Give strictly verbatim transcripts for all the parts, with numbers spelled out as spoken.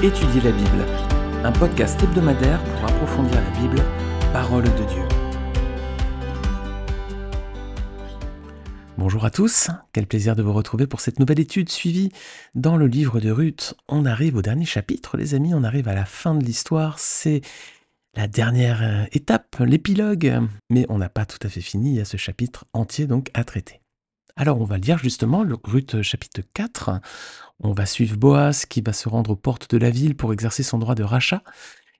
Étudier la Bible, un podcast hebdomadaire pour approfondir la Bible, parole de Dieu. Bonjour à tous, quel plaisir de vous retrouver pour cette nouvelle étude suivie dans le livre de Ruth. On arrive au dernier chapitre, les amis, on arrive à la fin de l'histoire, c'est la dernière étape, l'épilogue. Mais on n'a pas tout à fait fini, il y a ce chapitre entier donc à traiter. Alors on va lire justement le Ruth chapitre quatre, on va suivre Boaz qui va se rendre aux portes de la ville pour exercer son droit de rachat,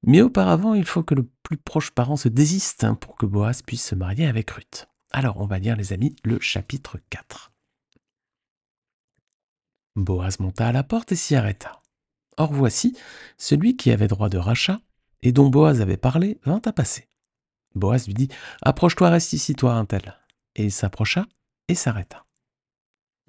mais auparavant il faut que le plus proche parent se désiste pour que Boaz puisse se marier avec Ruth. Alors on va lire les amis le chapitre quatre. Boaz monta à la porte et s'y arrêta. Or voici, celui qui avait droit de rachat et dont Boaz avait parlé vint à passer. Boaz lui dit « Approche-toi, reste ici toi un tel » et il s'approcha et s'arrêta.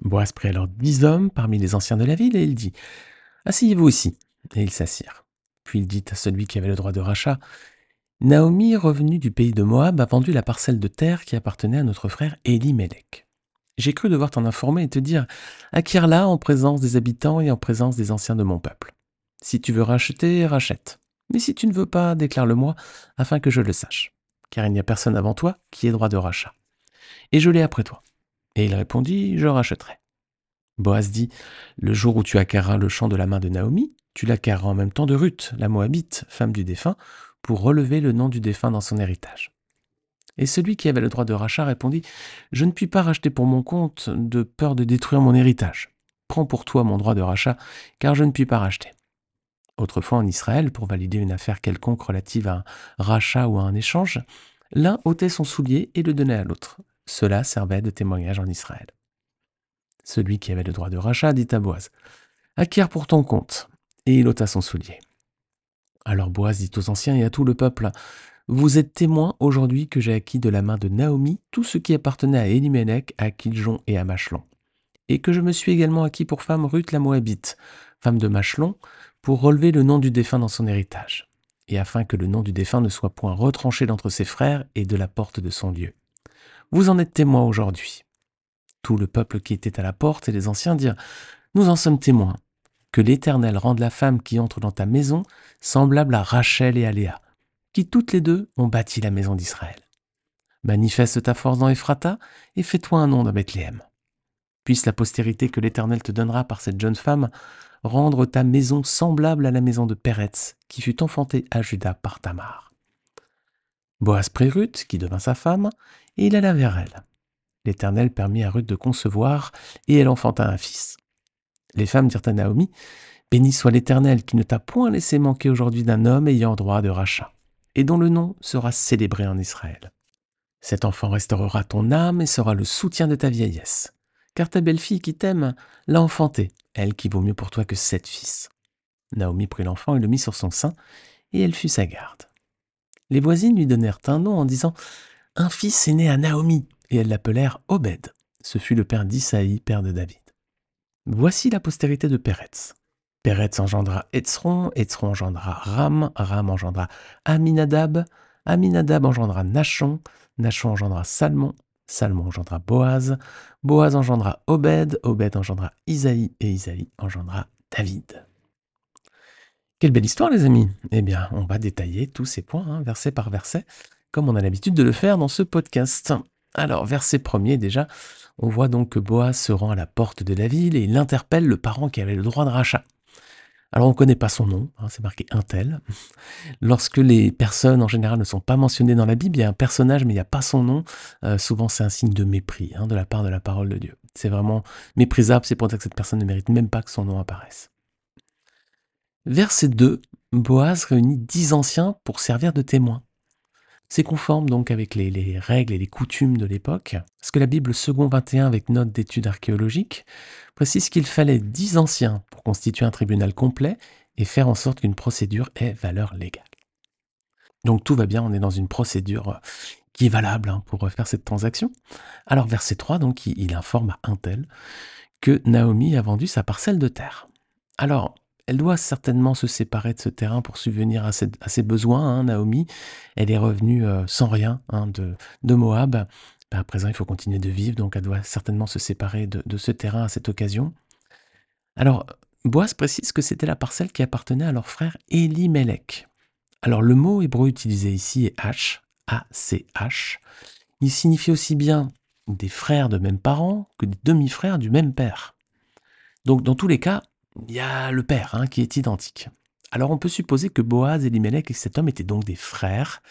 Boaz prit alors dix hommes parmi les anciens de la ville et il dit « Asseyez-vous ici » et ils s'assirent. Puis il dit à celui qui avait le droit de rachat « Naomi, revenue du pays de Moab, a vendu la parcelle de terre qui appartenait à notre frère Elimelech. J'ai cru devoir t'en informer et te dire « Acquiers-la en présence des habitants et en présence des anciens de mon peuple. Si tu veux racheter, rachète. Mais si tu ne veux pas, déclare-le-moi afin que je le sache. Car il n'y a personne avant toi qui ait droit de rachat. Et je l'ai après toi. » Et il répondit « Je rachèterai. » Boaz dit « Le jour où tu acquerras le champ de la main de Naomi, tu l'acquerras en même temps de Ruth, la Moabite, femme du défunt, pour relever le nom du défunt dans son héritage. » Et celui qui avait le droit de rachat répondit « Je ne puis pas racheter pour mon compte de peur de détruire mon héritage. Prends pour toi mon droit de rachat, car je ne puis pas racheter. » Autrefois en Israël, pour valider une affaire quelconque relative à un rachat ou à un échange, l'un ôtait son soulier et le donnait à l'autre. Cela servait de témoignage en Israël. Celui qui avait le droit de rachat dit à Boaz « Acquiers pour ton compte » et il ôta son soulier. Alors Boaz dit aux anciens et à tout le peuple « Vous êtes témoins aujourd'hui que j'ai acquis de la main de Naomi tout ce qui appartenait à Elimelech, à Kiljon et à Machlon, et que je me suis également acquis pour femme Ruth la Moabite, femme de Machlon, pour relever le nom du défunt dans son héritage, et afin que le nom du défunt ne soit point retranché d'entre ses frères et de la porte de son lieu. Vous en êtes témoins aujourd'hui. » Tout le peuple qui était à la porte et les anciens dirent « Nous en sommes témoins. Que l'Éternel rende la femme qui entre dans ta maison semblable à Rachel et à Léa, qui toutes les deux ont bâti la maison d'Israël. Manifeste ta force dans Éphrata et fais-toi un nom dans Bethléem. Puisse la postérité que l'Éternel te donnera par cette jeune femme rendre ta maison semblable à la maison de Peretz, qui fut enfantée à Juda par Tamar. » Boaz prit Ruth, qui devint sa femme, et il alla vers elle. L'Éternel permit à Ruth de concevoir, et elle enfanta un fils. Les femmes dirent à Naomi « Béni soit l'Éternel qui ne t'a point laissé manquer aujourd'hui d'un homme ayant droit de rachat, et dont le nom sera célébré en Israël. Cet enfant restaurera ton âme et sera le soutien de ta vieillesse, car ta belle-fille qui t'aime l'a enfantée, elle qui vaut mieux pour toi que sept fils. » Naomi prit l'enfant et le mit sur son sein, et elle fut sa garde. Les voisines lui donnèrent un nom en disant « Un fils est né à Naomi » et elles l'appelèrent Obed. Ce fut le père d'Isaïe, père de David. Voici la postérité de Peretz. Peretz engendra Hetsron, Hetsron engendra Ram, Ram engendra Aminadab, Aminadab engendra Nachshon, Nachshon engendra Salmon, Salmon engendra Boaz, Boaz engendra Obed, Obed engendra Isaïe et Isaïe engendra David. Quelle belle histoire les amis! Eh bien, on va détailler tous ces points, hein, verset par verset, comme on a l'habitude de le faire dans ce podcast. Alors, verset premier déjà, on voit donc que Boaz se rend à la porte de la ville et il interpelle le parent qui avait le droit de rachat. Alors, on ne connaît pas son nom, hein, c'est marqué un tel. Lorsque les personnes en général ne sont pas mentionnées dans la Bible, il y a un personnage mais il n'y a pas son nom, euh, souvent c'est un signe de mépris hein, de la part de la parole de Dieu. C'est vraiment méprisable, c'est pour ça que cette personne ne mérite même pas que son nom apparaisse. Verset deux, Boaz réunit dix anciens pour servir de témoins. C'est conforme donc avec les, les règles et les coutumes de l'époque, parce que la Bible second vingt et un avec note d'études archéologiques précise qu'il fallait dix anciens pour constituer un tribunal complet et faire en sorte qu'une procédure ait valeur légale. Donc tout va bien, on est dans une procédure qui est valable pour faire cette transaction. Alors verset trois, donc, il informe à un tel que Naomi a vendu sa parcelle de terre. Alors, elle doit certainement se séparer de ce terrain pour subvenir à ses, à ses besoins, hein, Naomi. Elle est revenue euh, sans rien hein, de, de Moab. Ben, à présent, il faut continuer de vivre, donc elle doit certainement se séparer de, de ce terrain à cette occasion. Alors, Boaz précise que c'était la parcelle qui appartenait à leur frère Elimelech. Alors le mot hébreu utilisé ici est H, A C H. Il signifie aussi bien des frères de même parent que des demi-frères du même père. Donc dans tous les cas, il y a le père hein, qui est identique. Alors on peut supposer que Boaz, Elimelech et cet homme étaient donc des frères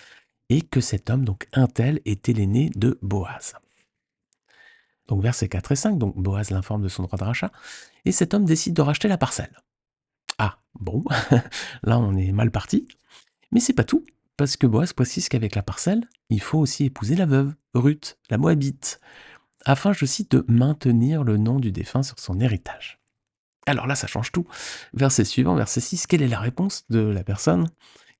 et que cet homme, donc un tel, était l'aîné de Boaz. Donc versets quatre et cinq, donc Boaz l'informe de son droit de rachat, et cet homme décide de racheter la parcelle. Ah, bon, là on est mal parti. Mais c'est pas tout, parce que Boaz précise qu'avec la parcelle, il faut aussi épouser la veuve, Ruth, la Moabite, afin, je cite, de maintenir le nom du défunt sur son héritage. Alors là, ça change tout. Verset suivant, verset six, quelle est la réponse de la personne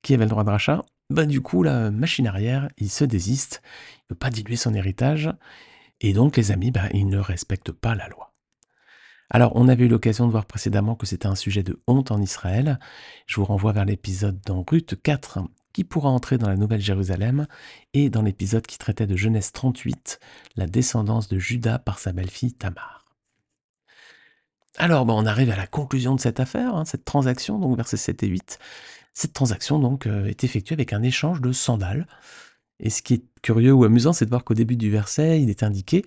qui avait le droit de rachat? Ben du coup, la machine arrière, il se désiste, il ne veut pas diluer son héritage. Et donc, les amis, ben, ils ne respectent pas la loi. Alors, on avait eu l'occasion de voir précédemment que c'était un sujet de honte en Israël. Je vous renvoie vers l'épisode dans Ruth quatre, qui pourra entrer dans la Nouvelle Jérusalem, et dans l'épisode qui traitait de Genèse trente-huit, la descendance de Juda par sa belle-fille Tamar. Alors, ben, on arrive à la conclusion de cette affaire, hein, cette transaction, donc versets sept et huit. Cette transaction donc, euh, est effectuée avec un échange de sandales. Et ce qui est curieux ou amusant, c'est de voir qu'au début du verset, il est indiqué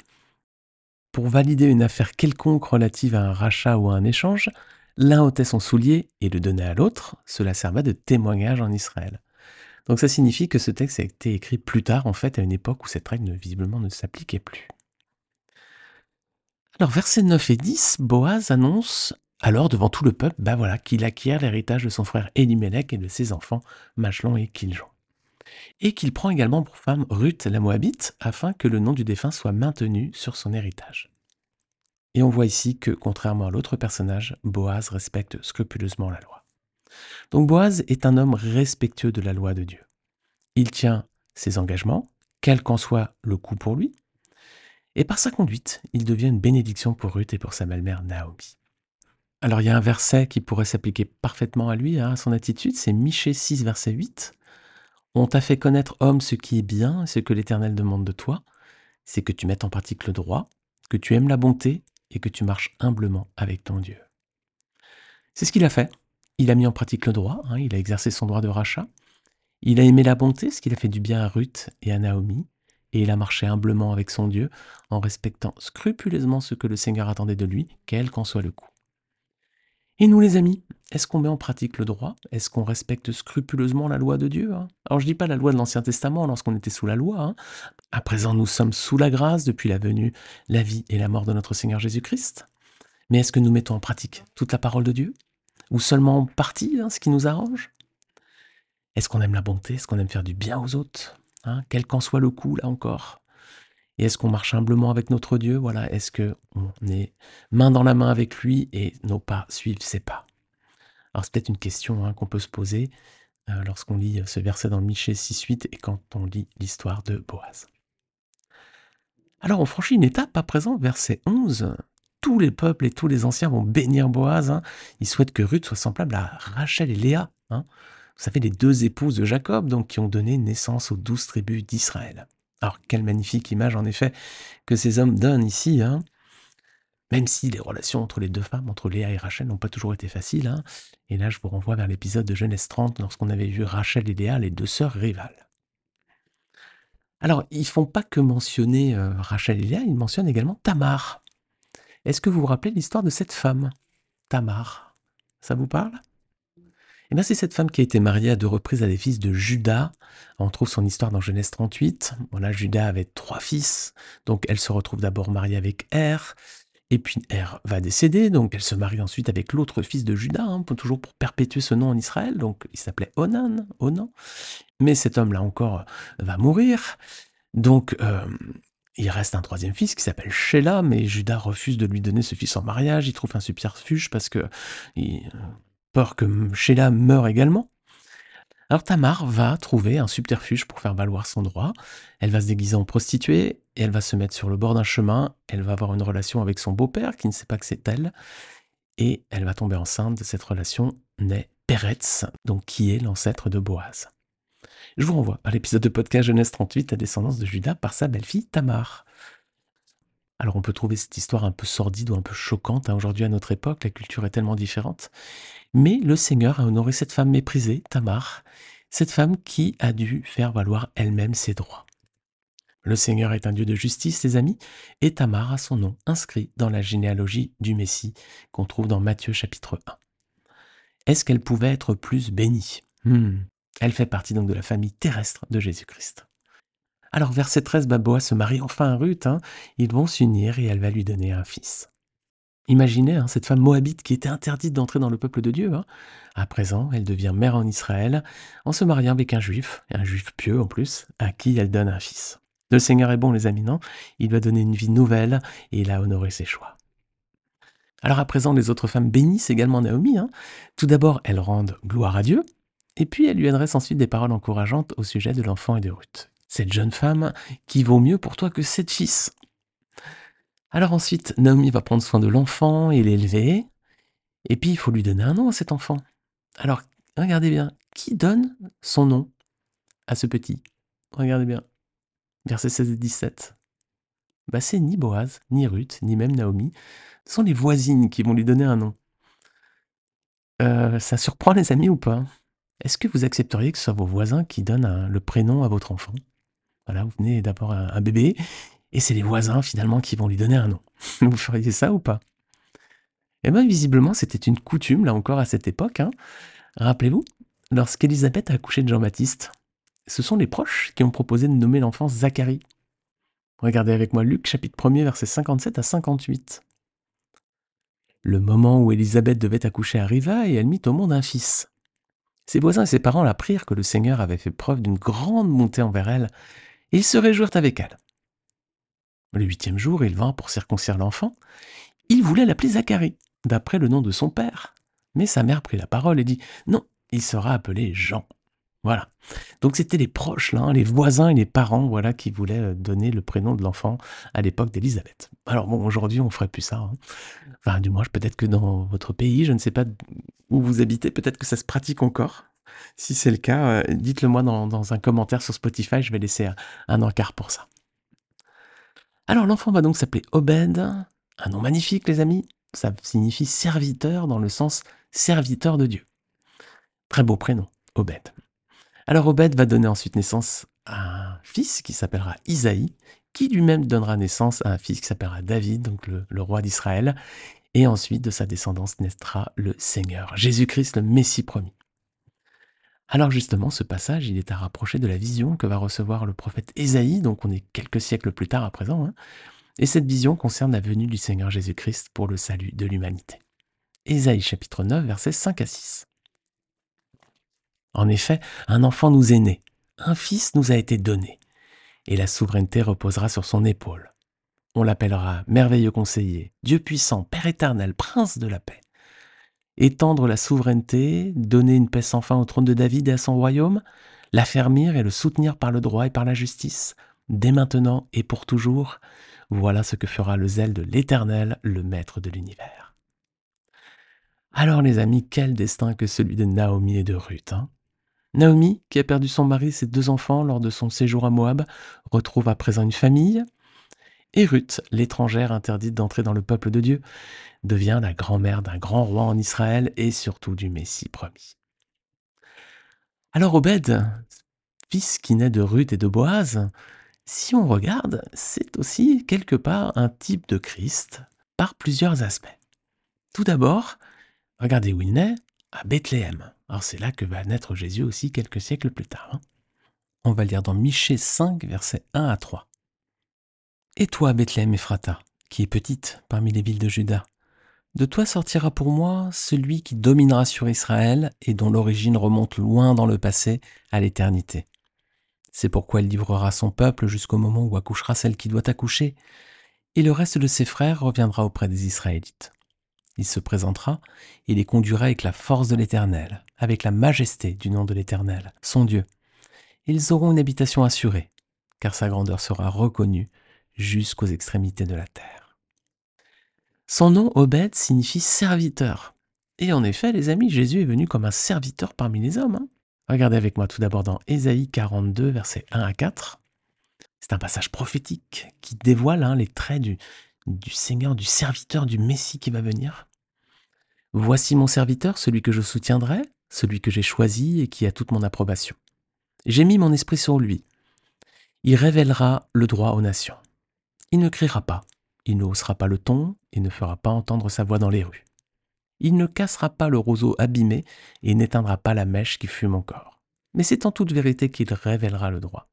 « Pour valider une affaire quelconque relative à un rachat ou à un échange, l'un ôtait son soulier et le donnait à l'autre, cela servait de témoignage en Israël. » Donc ça signifie que ce texte a été écrit plus tard, en fait, à une époque où cette règle visiblement ne s'appliquait plus. Alors versets neuf et dix, Boaz annonce alors devant tout le peuple bah voilà, qu'il acquiert l'héritage de son frère Elimelech et de ses enfants Machlon et Kiljon. Et qu'il prend également pour femme Ruth la Moabite, afin que le nom du défunt soit maintenu sur son héritage. Et on voit ici que, contrairement à l'autre personnage, Boaz respecte scrupuleusement la loi. Donc Boaz est un homme respectueux de la loi de Dieu. Il tient ses engagements, quel qu'en soit le coût pour lui, et par sa conduite, il devient une bénédiction pour Ruth et pour sa belle-mère Naomi. Alors il y a un verset qui pourrait s'appliquer parfaitement à lui, hein, à son attitude, c'est Michée six, verset huit. « On t'a fait connaître, homme, ce qui est bien, ce que l'Éternel demande de toi, c'est que tu mettes en pratique le droit, que tu aimes la bonté et que tu marches humblement avec ton Dieu. » C'est ce qu'il a fait. Il a mis en pratique le droit, hein, il a exercé son droit de rachat, il a aimé la bonté, ce qu'il a fait du bien à Ruth et à Naomi, et il a marché humblement avec son Dieu en respectant scrupuleusement ce que le Seigneur attendait de lui, quel qu'en soit le coup. Et nous les amis, est-ce qu'on met en pratique le droit? Est-ce qu'on respecte scrupuleusement la loi de Dieu? Alors je ne dis pas la loi de l'Ancien Testament lorsqu'on était sous la loi. Hein. À présent nous sommes sous la grâce depuis la venue, la vie et la mort de notre Seigneur Jésus-Christ. Mais est-ce que nous mettons en pratique toute la parole de Dieu? Ou seulement en partie, hein, ce qui nous arrange? Est-ce qu'on aime la bonté? Est-ce qu'on aime faire du bien aux autres, hein, quel qu'en soit le coup là encore? Et est-ce qu'on marche humblement avec notre Dieu? Voilà, est-ce qu'on est main dans la main avec lui et nos pas suivent ses pas? Alors c'est peut-être une question hein, qu'on peut se poser euh, lorsqu'on lit ce verset dans Michée six huit et quand on lit l'histoire de Boaz. Alors on franchit une étape à présent, verset onze. Tous les peuples et tous les anciens vont bénir Boaz. Hein. Ils souhaitent que Ruth soit semblable à Rachel et Léa. Hein. Vous savez, les deux épouses de Jacob donc, qui ont donné naissance aux douze tribus d'Israël. Alors, quelle magnifique image, en effet, que ces hommes donnent ici. Hein. Même si les relations entre les deux femmes, entre Léa et Rachel, n'ont pas toujours été faciles. Hein. Et là, je vous renvoie vers l'épisode de Genèse trente, lorsqu'on avait vu Rachel et Léa, les deux sœurs rivales. Alors, ils ne font pas que mentionner euh, Rachel et Léa, ils mentionnent également Tamar. Est-ce que vous vous rappelez l'histoire de cette femme, Tamar? Ça vous parle? Eh bien, c'est cette femme qui a été mariée à deux reprises à des fils de Juda. On trouve son histoire dans Genèse trente-huit. Voilà, Juda avait trois fils, donc elle se retrouve d'abord mariée avec Er, et puis Er va décéder, donc elle se marie ensuite avec l'autre fils de Juda, hein, pour, toujours pour perpétuer ce nom en Israël, donc il s'appelait Onan, Onan. Mais cet homme, là encore, va mourir, donc euh, il reste un troisième fils qui s'appelle Shéla, mais Juda refuse de lui donner ce fils en mariage, il trouve un subterfuge parce que... Il, peur que Shéla meure également. Alors Tamar va trouver un subterfuge pour faire valoir son droit. Elle va se déguiser en prostituée, et elle va se mettre sur le bord d'un chemin, elle va avoir une relation avec son beau-père, qui ne sait pas que c'est elle, et elle va tomber enceinte de cette relation, naît Peretz, donc qui est l'ancêtre de Boaz. Je vous renvoie à l'épisode de podcast Genèse trente-huit, la descendance de Juda par sa belle-fille Tamar. Alors on peut trouver cette histoire un peu sordide ou un peu choquante. Hein. Aujourd'hui, à notre époque, la culture est tellement différente. Mais le Seigneur a honoré cette femme méprisée, Tamar, cette femme qui a dû faire valoir elle-même ses droits. Le Seigneur est un Dieu de justice, les amis, et Tamar a son nom inscrit dans la généalogie du Messie qu'on trouve dans Matthieu chapitre un. Est-ce qu'elle pouvait être plus bénie ? hmm. Elle fait partie donc de la famille terrestre de Jésus-Christ. Alors verset treize, bah, Boaz se marie enfin à Ruth, hein. Ils vont s'unir et elle va lui donner un fils. Imaginez hein, cette femme moabite qui était interdite d'entrer dans le peuple de Dieu. Hein. À présent, elle devient mère en Israël en se mariant avec un juif, un juif pieux en plus, à qui elle donne un fils. Le Seigneur est bon les amis, non ? Il lui a donné une vie nouvelle et il a honoré ses choix. Alors à présent, les autres femmes bénissent également Naomi. Hein. Tout d'abord, elles rendent gloire à Dieu. Et puis, elle lui adresse ensuite des paroles encourageantes au sujet de l'enfant et de Ruth. Cette jeune femme qui vaut mieux pour toi que sept fils. Alors ensuite, Naomi va prendre soin de l'enfant et l'élever. Et puis, il faut lui donner un nom à cet enfant. Alors, regardez bien, qui donne son nom à ce petit ? Regardez bien, versets seize et dix-sept. Bah, c'est ni Boaz, ni Ruth, ni même Naomi. Ce sont les voisines qui vont lui donner un nom. Euh, ça surprend les amis ou pas ? Est-ce que vous accepteriez que ce soit vos voisins qui donnent un, le prénom à votre enfant ? Voilà, vous venez d'avoir un, un bébé, et c'est les voisins finalement qui vont lui donner un nom. Vous feriez ça ou pas ? Eh bien visiblement, c'était une coutume, là encore, à cette époque. Hein. Rappelez-vous, lorsqu'Élisabeth a accouché de Jean-Baptiste, ce sont les proches qui ont proposé de nommer l'enfant Zacharie. Regardez avec moi Luc, chapitre premier, versets cinquante-sept à cinquante-huit. Le moment où Élisabeth devait accoucher arriva, et elle mit au monde un fils. Ses voisins et ses parents la prirent que le Seigneur avait fait preuve d'une grande bonté envers elle, et ils se réjouirent avec elle. Le huitième jour, il vint pour circoncire l'enfant. Il voulait l'appeler Zacharie, d'après le nom de son père. Mais sa mère prit la parole et dit « Non, il sera appelé Jean ». Voilà. Donc c'était les proches, là, hein, les voisins et les parents voilà, qui voulaient donner le prénom de l'enfant à l'époque d'Élisabeth. Alors bon, aujourd'hui, on ne ferait plus ça. Hein. Enfin, du moins, peut-être que dans votre pays, je ne sais pas où vous habitez, peut-être que ça se pratique encore. Si c'est le cas, euh, dites-le moi dans, dans un commentaire sur Spotify, je vais laisser un, un encart pour ça. Alors l'enfant va donc s'appeler Obed, un nom magnifique les amis, ça signifie serviteur dans le sens serviteur de Dieu. Très beau prénom, Obed. Alors Obed va donner ensuite naissance à un fils qui s'appellera Isaïe, qui lui-même donnera naissance à un fils qui s'appellera David, donc le, le roi d'Israël, et ensuite de sa descendance naîtra le Seigneur, Jésus-Christ le Messie promis. Alors justement, ce passage, il est à rapprocher de la vision que va recevoir le prophète Ésaïe, donc on est quelques siècles plus tard à présent, hein, et cette vision concerne la venue du Seigneur Jésus-Christ pour le salut de l'humanité. Ésaïe chapitre neuf, versets cinq à six. En effet, un enfant nous est né, un fils nous a été donné, et la souveraineté reposera sur son épaule. On l'appellera merveilleux conseiller, Dieu puissant, Père éternel, Prince de la paix. Étendre la souveraineté, donner une paix sans fin au trône de David et à son royaume, l'affermir et le soutenir par le droit et par la justice, dès maintenant et pour toujours, voilà ce que fera le zèle de l'Éternel, le Maître de l'univers. Alors les amis, quel destin que celui de Naomi et de Ruth, hein ? Naomi, qui a perdu son mari et ses deux enfants lors de son séjour à Moab, retrouve à présent une famille. Et Ruth, l'étrangère interdite d'entrer dans le peuple de Dieu, devient la grand-mère d'un grand roi en Israël et surtout du Messie promis. Alors Obed, fils qui naît de Ruth et de Boaz, si on regarde, c'est aussi quelque part un type de Christ par plusieurs aspects. Tout d'abord, regardez où il naît, à Bethléem. Alors c'est là que va naître Jésus aussi quelques siècles plus tard. Hein. On va lire dans Michée cinq, versets un à trois. « Et toi, Bethléem Ephrata, qui est petite parmi les villes de Juda, de toi sortira pour moi celui qui dominera sur Israël et dont l'origine remonte loin dans le passé à l'éternité. C'est pourquoi elle livrera son peuple jusqu'au moment où accouchera celle qui doit accoucher, et le reste de ses frères reviendra auprès des Israélites. Il se présentera et les conduira avec la force de l'Éternel, avec la majesté du nom de l'Éternel, son Dieu. Ils auront une habitation assurée, car sa grandeur sera reconnue, jusqu'aux extrémités de la terre. » Son nom, Obed, signifie « serviteur ». Et en effet, les amis, Jésus est venu comme un serviteur parmi les hommes. Hein. Regardez avec moi tout d'abord dans Ésaïe quarante-deux, versets un à quatre. C'est un passage prophétique qui dévoile hein, les traits du, du Seigneur, du serviteur, du Messie qui va venir. « Voici mon serviteur, celui que je soutiendrai, celui que j'ai choisi et qui a toute mon approbation. J'ai mis mon esprit sur lui. Il révélera le droit aux nations. Il ne criera pas, il ne haussera pas le ton et ne fera pas entendre sa voix dans les rues. Il ne cassera pas le roseau abîmé et n'éteindra pas la mèche qui fume encore. Mais c'est en toute vérité qu'il révélera le droit.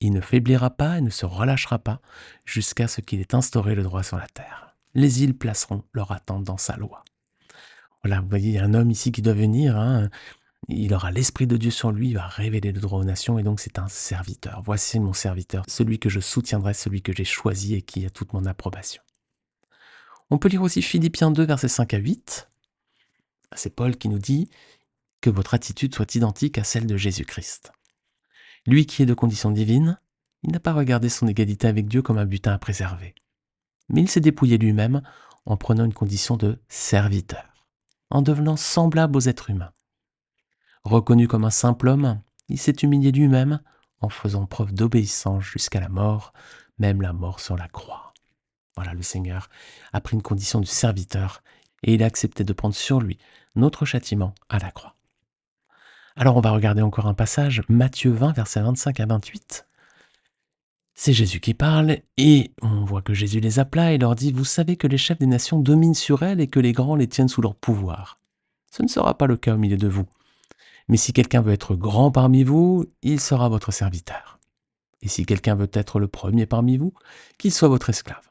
Il ne faiblira pas et ne se relâchera pas jusqu'à ce qu'il ait instauré le droit sur la terre. Les îles placeront leur attente dans sa loi. » Voilà, vous voyez, il y a un homme ici qui doit venir, hein. Il aura l'Esprit de Dieu sur lui, il va révéler le droit aux nations, et donc c'est un serviteur. Voici mon serviteur, celui que je soutiendrai, celui que j'ai choisi et qui a toute mon approbation. On peut lire aussi Philippiens deux, versets cinq à huit. C'est Paul qui nous dit que votre attitude soit identique à celle de Jésus-Christ. Lui qui est de condition divine, il n'a pas regardé son égalité avec Dieu comme un butin à préserver, mais il s'est dépouillé lui-même en prenant une condition de serviteur, en devenant semblable aux êtres humains. Reconnu comme un simple homme, il s'est humilié lui-même en faisant preuve d'obéissance jusqu'à la mort, même la mort sur la croix. Voilà, le Seigneur a pris une condition du serviteur et il a accepté de prendre sur lui notre châtiment à la croix. Alors on va regarder encore un passage, Matthieu vingt, versets vingt-cinq à vingt-huit. C'est Jésus qui parle, et on voit que Jésus les appela et leur dit « Vous savez que les chefs des nations dominent sur elles et que les grands les tiennent sous leur pouvoir. Ce ne sera pas le cas au milieu de vous. Mais si quelqu'un veut être grand parmi vous, il sera votre serviteur. Et si quelqu'un veut être le premier parmi vous, qu'il soit votre esclave.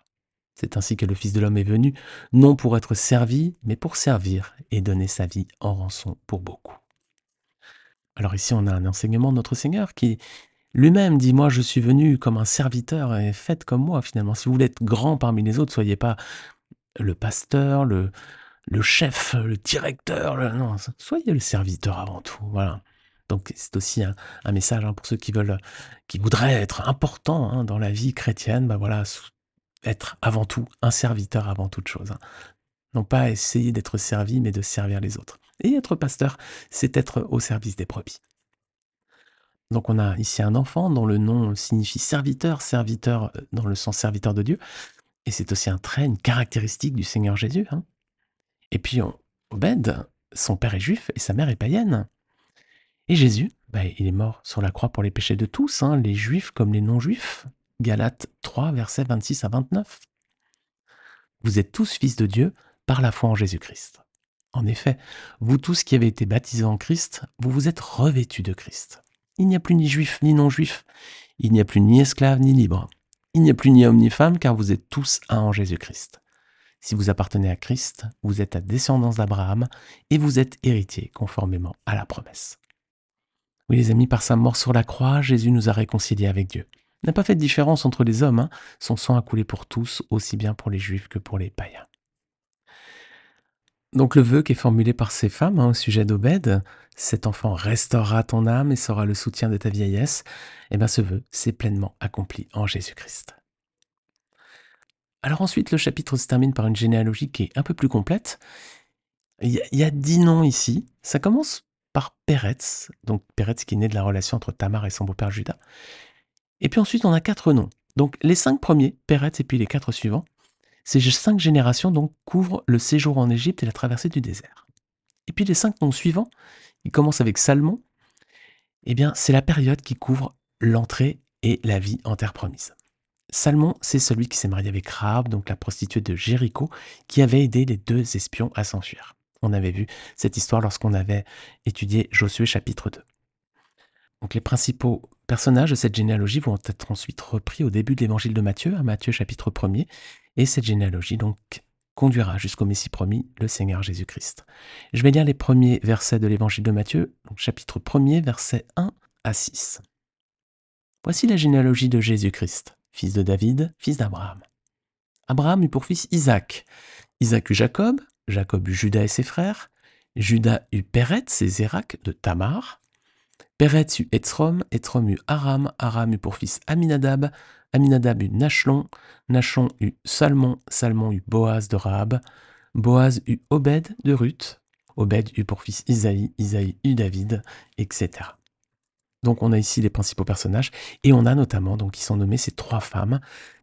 C'est ainsi que le Fils de l'homme est venu, non pour être servi, mais pour servir et donner sa vie en rançon pour beaucoup. » Alors ici, on a un enseignement de notre Seigneur qui... Lui-même dit « Moi, je suis venu comme un serviteur et faites comme moi, finalement. Si vous voulez être grand parmi les autres, soyez pas le pasteur, le, le chef, le directeur. Le... Non, soyez le serviteur avant tout. » Voilà. Donc, c'est aussi un, un message hein, pour ceux qui veulent, qui voudraient être importants hein, dans la vie chrétienne. Bah voilà, être avant tout un serviteur avant toute chose. Hein. Non pas essayer d'être servi, mais de servir les autres. Et être pasteur, c'est être au service des brebis. Donc on a ici un enfant dont le nom signifie serviteur, serviteur dans le sens serviteur de Dieu. Et c'est aussi un trait, une caractéristique du Seigneur Jésus. Hein. Et puis on, Obed, son père est juif et sa mère est païenne. Et Jésus, bah, il est mort sur la croix pour les péchés de tous, hein, les juifs comme les non-juifs. Galates trois, versets vingt-six à vingt-neuf. Vous êtes tous fils de Dieu par la foi en Jésus-Christ. En effet, vous tous qui avez été baptisés en Christ, vous vous êtes revêtus de Christ. Il n'y a plus ni juif ni non-juif, il n'y a plus ni esclave ni libre, il n'y a plus ni homme ni femme, car vous êtes tous un en Jésus-Christ. Si vous appartenez à Christ, vous êtes la descendance d'Abraham et vous êtes héritier conformément à la promesse. Oui les amis, par sa mort sur la croix, Jésus nous a réconciliés avec Dieu. Il n'a pas fait de différence entre les hommes, hein. Son sang a coulé pour tous, aussi bien pour les juifs que pour les païens. Donc le vœu qui est formulé par ces femmes hein, au sujet d'Obed, « Cet enfant restaurera ton âme et sera le soutien de ta vieillesse », et bien ce vœu s'est pleinement accompli en Jésus-Christ. Alors ensuite, le chapitre se termine par une généalogie qui est un peu plus complète. Il y a, il y a dix noms ici. Ça commence par Peretz, donc Peretz qui est né de la relation entre Tamar et son beau-père Juda. Et puis ensuite, on a quatre noms. Donc les cinq premiers, Peretz et puis les quatre suivants. Ces cinq générations donc couvrent le séjour en Égypte et la traversée du désert. Et puis les cinq noms suivants, ils commencent avec Salmon, eh bien c'est la période qui couvre l'entrée et la vie en terre promise. Salmon, c'est celui qui s'est marié avec Rahab, donc la prostituée de Jéricho, qui avait aidé les deux espions à s'enfuir. On avait vu cette histoire lorsqu'on avait étudié Josué chapitre deux. Donc les principaux personnages de cette généalogie vont être ensuite repris au début de l'évangile de Matthieu, à Matthieu chapitre premier, et cette généalogie donc conduira jusqu'au Messie promis, le Seigneur Jésus-Christ. Je vais lire les premiers versets de l'évangile de Matthieu, donc chapitre premier, versets un à six. Voici la généalogie de Jésus-Christ, fils de David, fils d'Abraham. Abraham eut pour fils Isaac, Isaac eut Jacob, Jacob eut Juda et ses frères, Juda eut Peretz et Zérak de Tamar, Peretz eut Hetsron, Hetsron eut Aram, Aram eut pour fils Aminadab, Aminadab eut Nachshon, Nachshon eut Salmon, Salmon eut Boaz de Rahab, Boaz eut Obed de Ruth, Obed eut pour fils Isaïe, Isaïe eut David, et cetera. Donc on a ici les principaux personnages, et on a notamment, donc qui sont nommés ces trois femmes,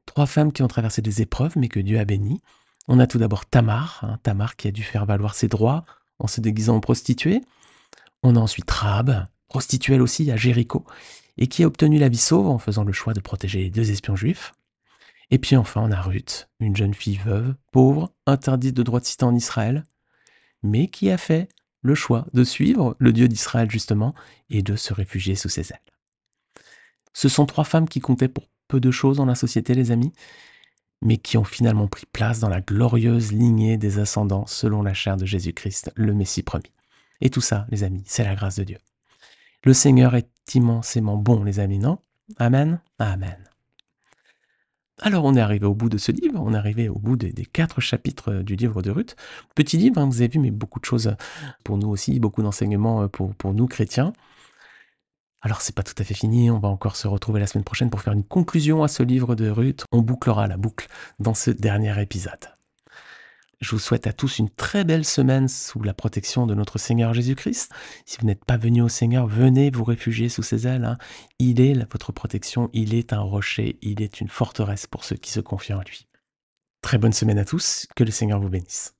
trois femmes qui ont traversé des épreuves, mais que Dieu a bénies. On a tout d'abord Tamar, hein, Tamar qui a dû faire valoir ses droits en se déguisant en prostituée. On a ensuite Rahab, prostituée aussi à Jéricho, et qui a obtenu la vie sauve en faisant le choix de protéger les deux espions juifs. Et puis enfin, on a Ruth, une jeune fille veuve, pauvre, interdite de droit de cité en Israël, mais qui a fait le choix de suivre le Dieu d'Israël justement et de se réfugier sous ses ailes. Ce sont trois femmes qui comptaient pour peu de choses dans la société, les amis, mais qui ont finalement pris place dans la glorieuse lignée des ascendants selon la chair de Jésus-Christ, le Messie promis. Et tout ça, les amis, c'est la grâce de Dieu. Le Seigneur est immensément bon, les amis, non? Amen. Amen. Alors, on est arrivé au bout de ce livre, on est arrivé au bout des, des quatre chapitres du livre de Ruth. Petit livre, hein, vous avez vu, mais beaucoup de choses pour nous aussi, beaucoup d'enseignements pour, pour nous chrétiens. Alors, c'est pas tout à fait fini, on va encore se retrouver la semaine prochaine pour faire une conclusion à ce livre de Ruth. On bouclera la boucle dans ce dernier épisode. Je vous souhaite à tous une très belle semaine sous la protection de notre Seigneur Jésus-Christ. Si vous n'êtes pas venu au Seigneur, venez vous réfugier sous ses ailes. Hein. Il est votre protection, il est un rocher, il est une forteresse pour ceux qui se confient en lui. Très bonne semaine à tous, que le Seigneur vous bénisse.